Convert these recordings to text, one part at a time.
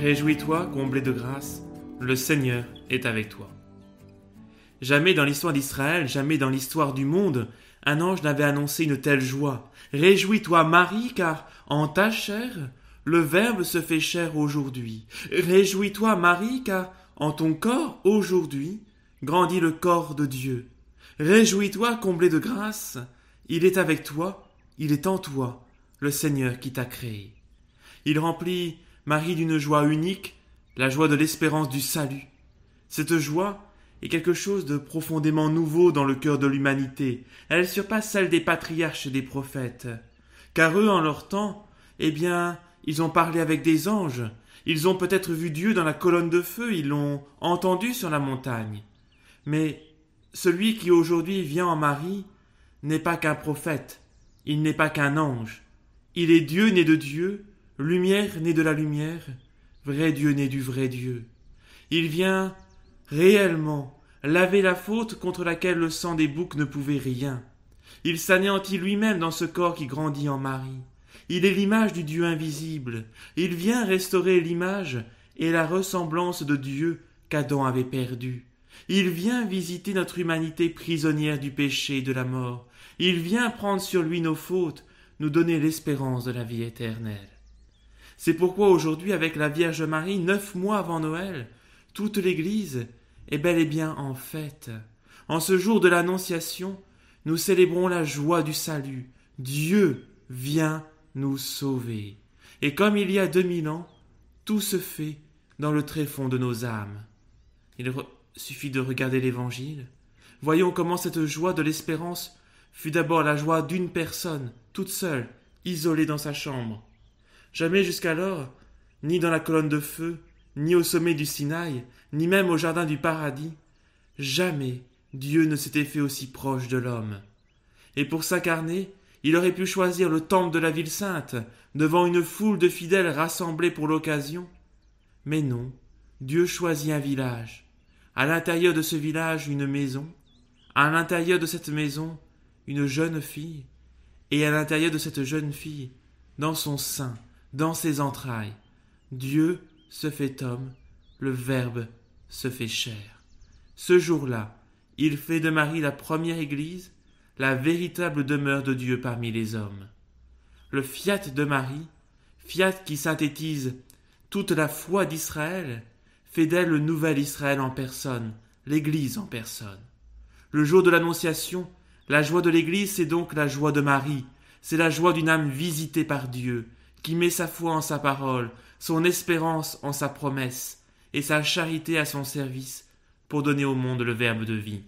Réjouis-toi, comblé de grâce, le Seigneur est avec toi. Jamais dans l'histoire d'Israël, jamais dans l'histoire du monde, un ange n'avait annoncé une telle joie. Réjouis-toi, Marie, car en ta chair, le Verbe se fait chair aujourd'hui. Réjouis-toi, Marie, car en ton corps, aujourd'hui, grandit le corps de Dieu. Réjouis-toi, comblé de grâce, il est avec toi, il est en toi, le Seigneur qui t'a créé. Il remplit Marie d'une joie unique, la joie de l'espérance du salut. Cette joie est quelque chose de profondément nouveau dans le cœur de l'humanité. Elle surpasse celle des patriarches et des prophètes. Car eux, en leur temps, ils ont parlé avec des anges. Ils ont peut-être vu Dieu dans la colonne de feu, ils l'ont entendu sur la montagne. Mais celui qui aujourd'hui vient en Marie n'est pas qu'un prophète, il n'est pas qu'un ange. Il est Dieu né de Dieu, lumière née de la lumière, vrai Dieu né du vrai Dieu. Il vient réellement laver la faute contre laquelle le sang des boucs ne pouvait rien. Il s'anéantit lui-même dans ce corps qui grandit en Marie. Il est l'image du Dieu invisible. Il vient restaurer l'image et la ressemblance de Dieu qu'Adam avait perdue. Il vient visiter notre humanité prisonnière du péché et de la mort. Il vient prendre sur lui nos fautes, nous donner l'espérance de la vie éternelle. C'est pourquoi aujourd'hui, avec la Vierge Marie, 9 mois avant Noël, toute l'Église est bel et bien en fête. En ce jour de l'Annonciation, nous célébrons la joie du salut. Dieu vient nous sauver. Et comme il y a 2000 ans, tout se fait dans le tréfonds de nos âmes. Il suffit de regarder l'Évangile. Voyons comment cette joie de l'espérance fut d'abord la joie d'une personne, toute seule, isolée dans sa chambre. Jamais jusqu'alors, ni dans la colonne de feu, ni au sommet du Sinaï, ni même au jardin du paradis, jamais Dieu ne s'était fait aussi proche de l'homme. Et pour s'incarner, il aurait pu choisir le temple de la ville sainte, devant une foule de fidèles rassemblés pour l'occasion. Mais non, Dieu choisit un village. À l'intérieur de ce village, une maison. À l'intérieur de cette maison, une jeune fille. Et à l'intérieur de cette jeune fille, dans son sein, dans ses entrailles, Dieu se fait homme, le Verbe se fait chair. Ce jour-là, il fait de Marie la première Église, la véritable demeure de Dieu parmi les hommes. Le fiat de Marie, fiat qui synthétise toute la foi d'Israël, fait d'elle le nouvel Israël en personne, l'Église en personne. Le jour de l'Annonciation, la joie de l'Église, c'est donc la joie de Marie, c'est la joie d'une âme visitée par Dieu, qui met sa foi en sa parole, son espérance en sa promesse et sa charité à son service pour donner au monde le Verbe de vie.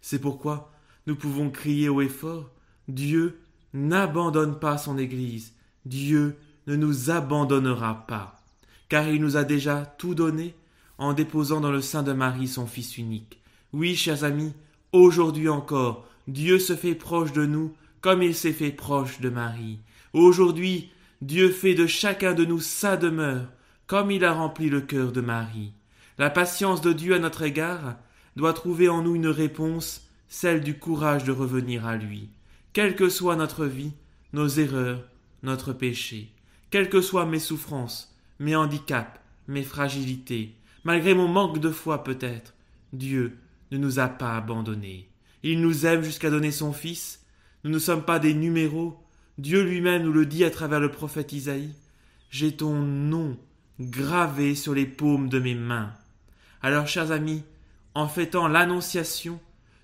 C'est pourquoi nous pouvons crier haut et fort, Dieu n'abandonne pas son Église, Dieu ne nous abandonnera pas, car il nous a déjà tout donné en déposant dans le sein de Marie son Fils unique. Oui, chers amis, aujourd'hui encore, Dieu se fait proche de nous comme il s'est fait proche de Marie. Aujourd'hui, Dieu fait de chacun de nous sa demeure, comme il a rempli le cœur de Marie. La patience de Dieu à notre égard doit trouver en nous une réponse, celle du courage de revenir à lui. Quelle que soit notre vie, nos erreurs, notre péché, quelles que soient mes souffrances, mes handicaps, mes fragilités, malgré mon manque de foi peut-être, Dieu ne nous a pas abandonnés. Il nous aime jusqu'à donner son Fils. Nous ne sommes pas des numéros. Dieu lui-même nous le dit à travers le prophète Isaïe, « J'ai ton nom gravé sur les paumes de mes mains. » Alors, chers amis, en fêtant l'Annonciation,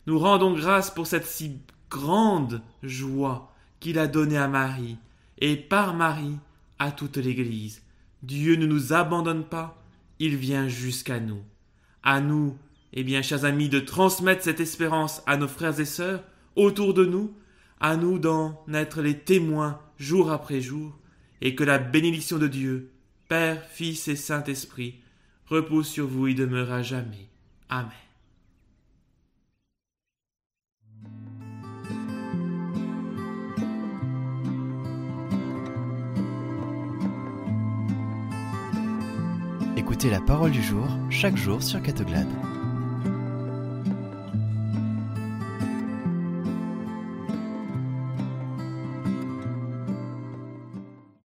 nous rendons grâce pour cette si grande joie qu'il a donnée à Marie, et par Marie à toute l'Église. Dieu ne nous abandonne pas, il vient jusqu'à nous. À nous, chers amis, de transmettre cette espérance à nos frères et sœurs autour de nous, à nous d'en être les témoins jour après jour, et que la bénédiction de Dieu, Père, Fils et Saint-Esprit, repose sur vous et demeure à jamais. Amen. Écoutez la parole du jour, chaque jour sur Catoglane.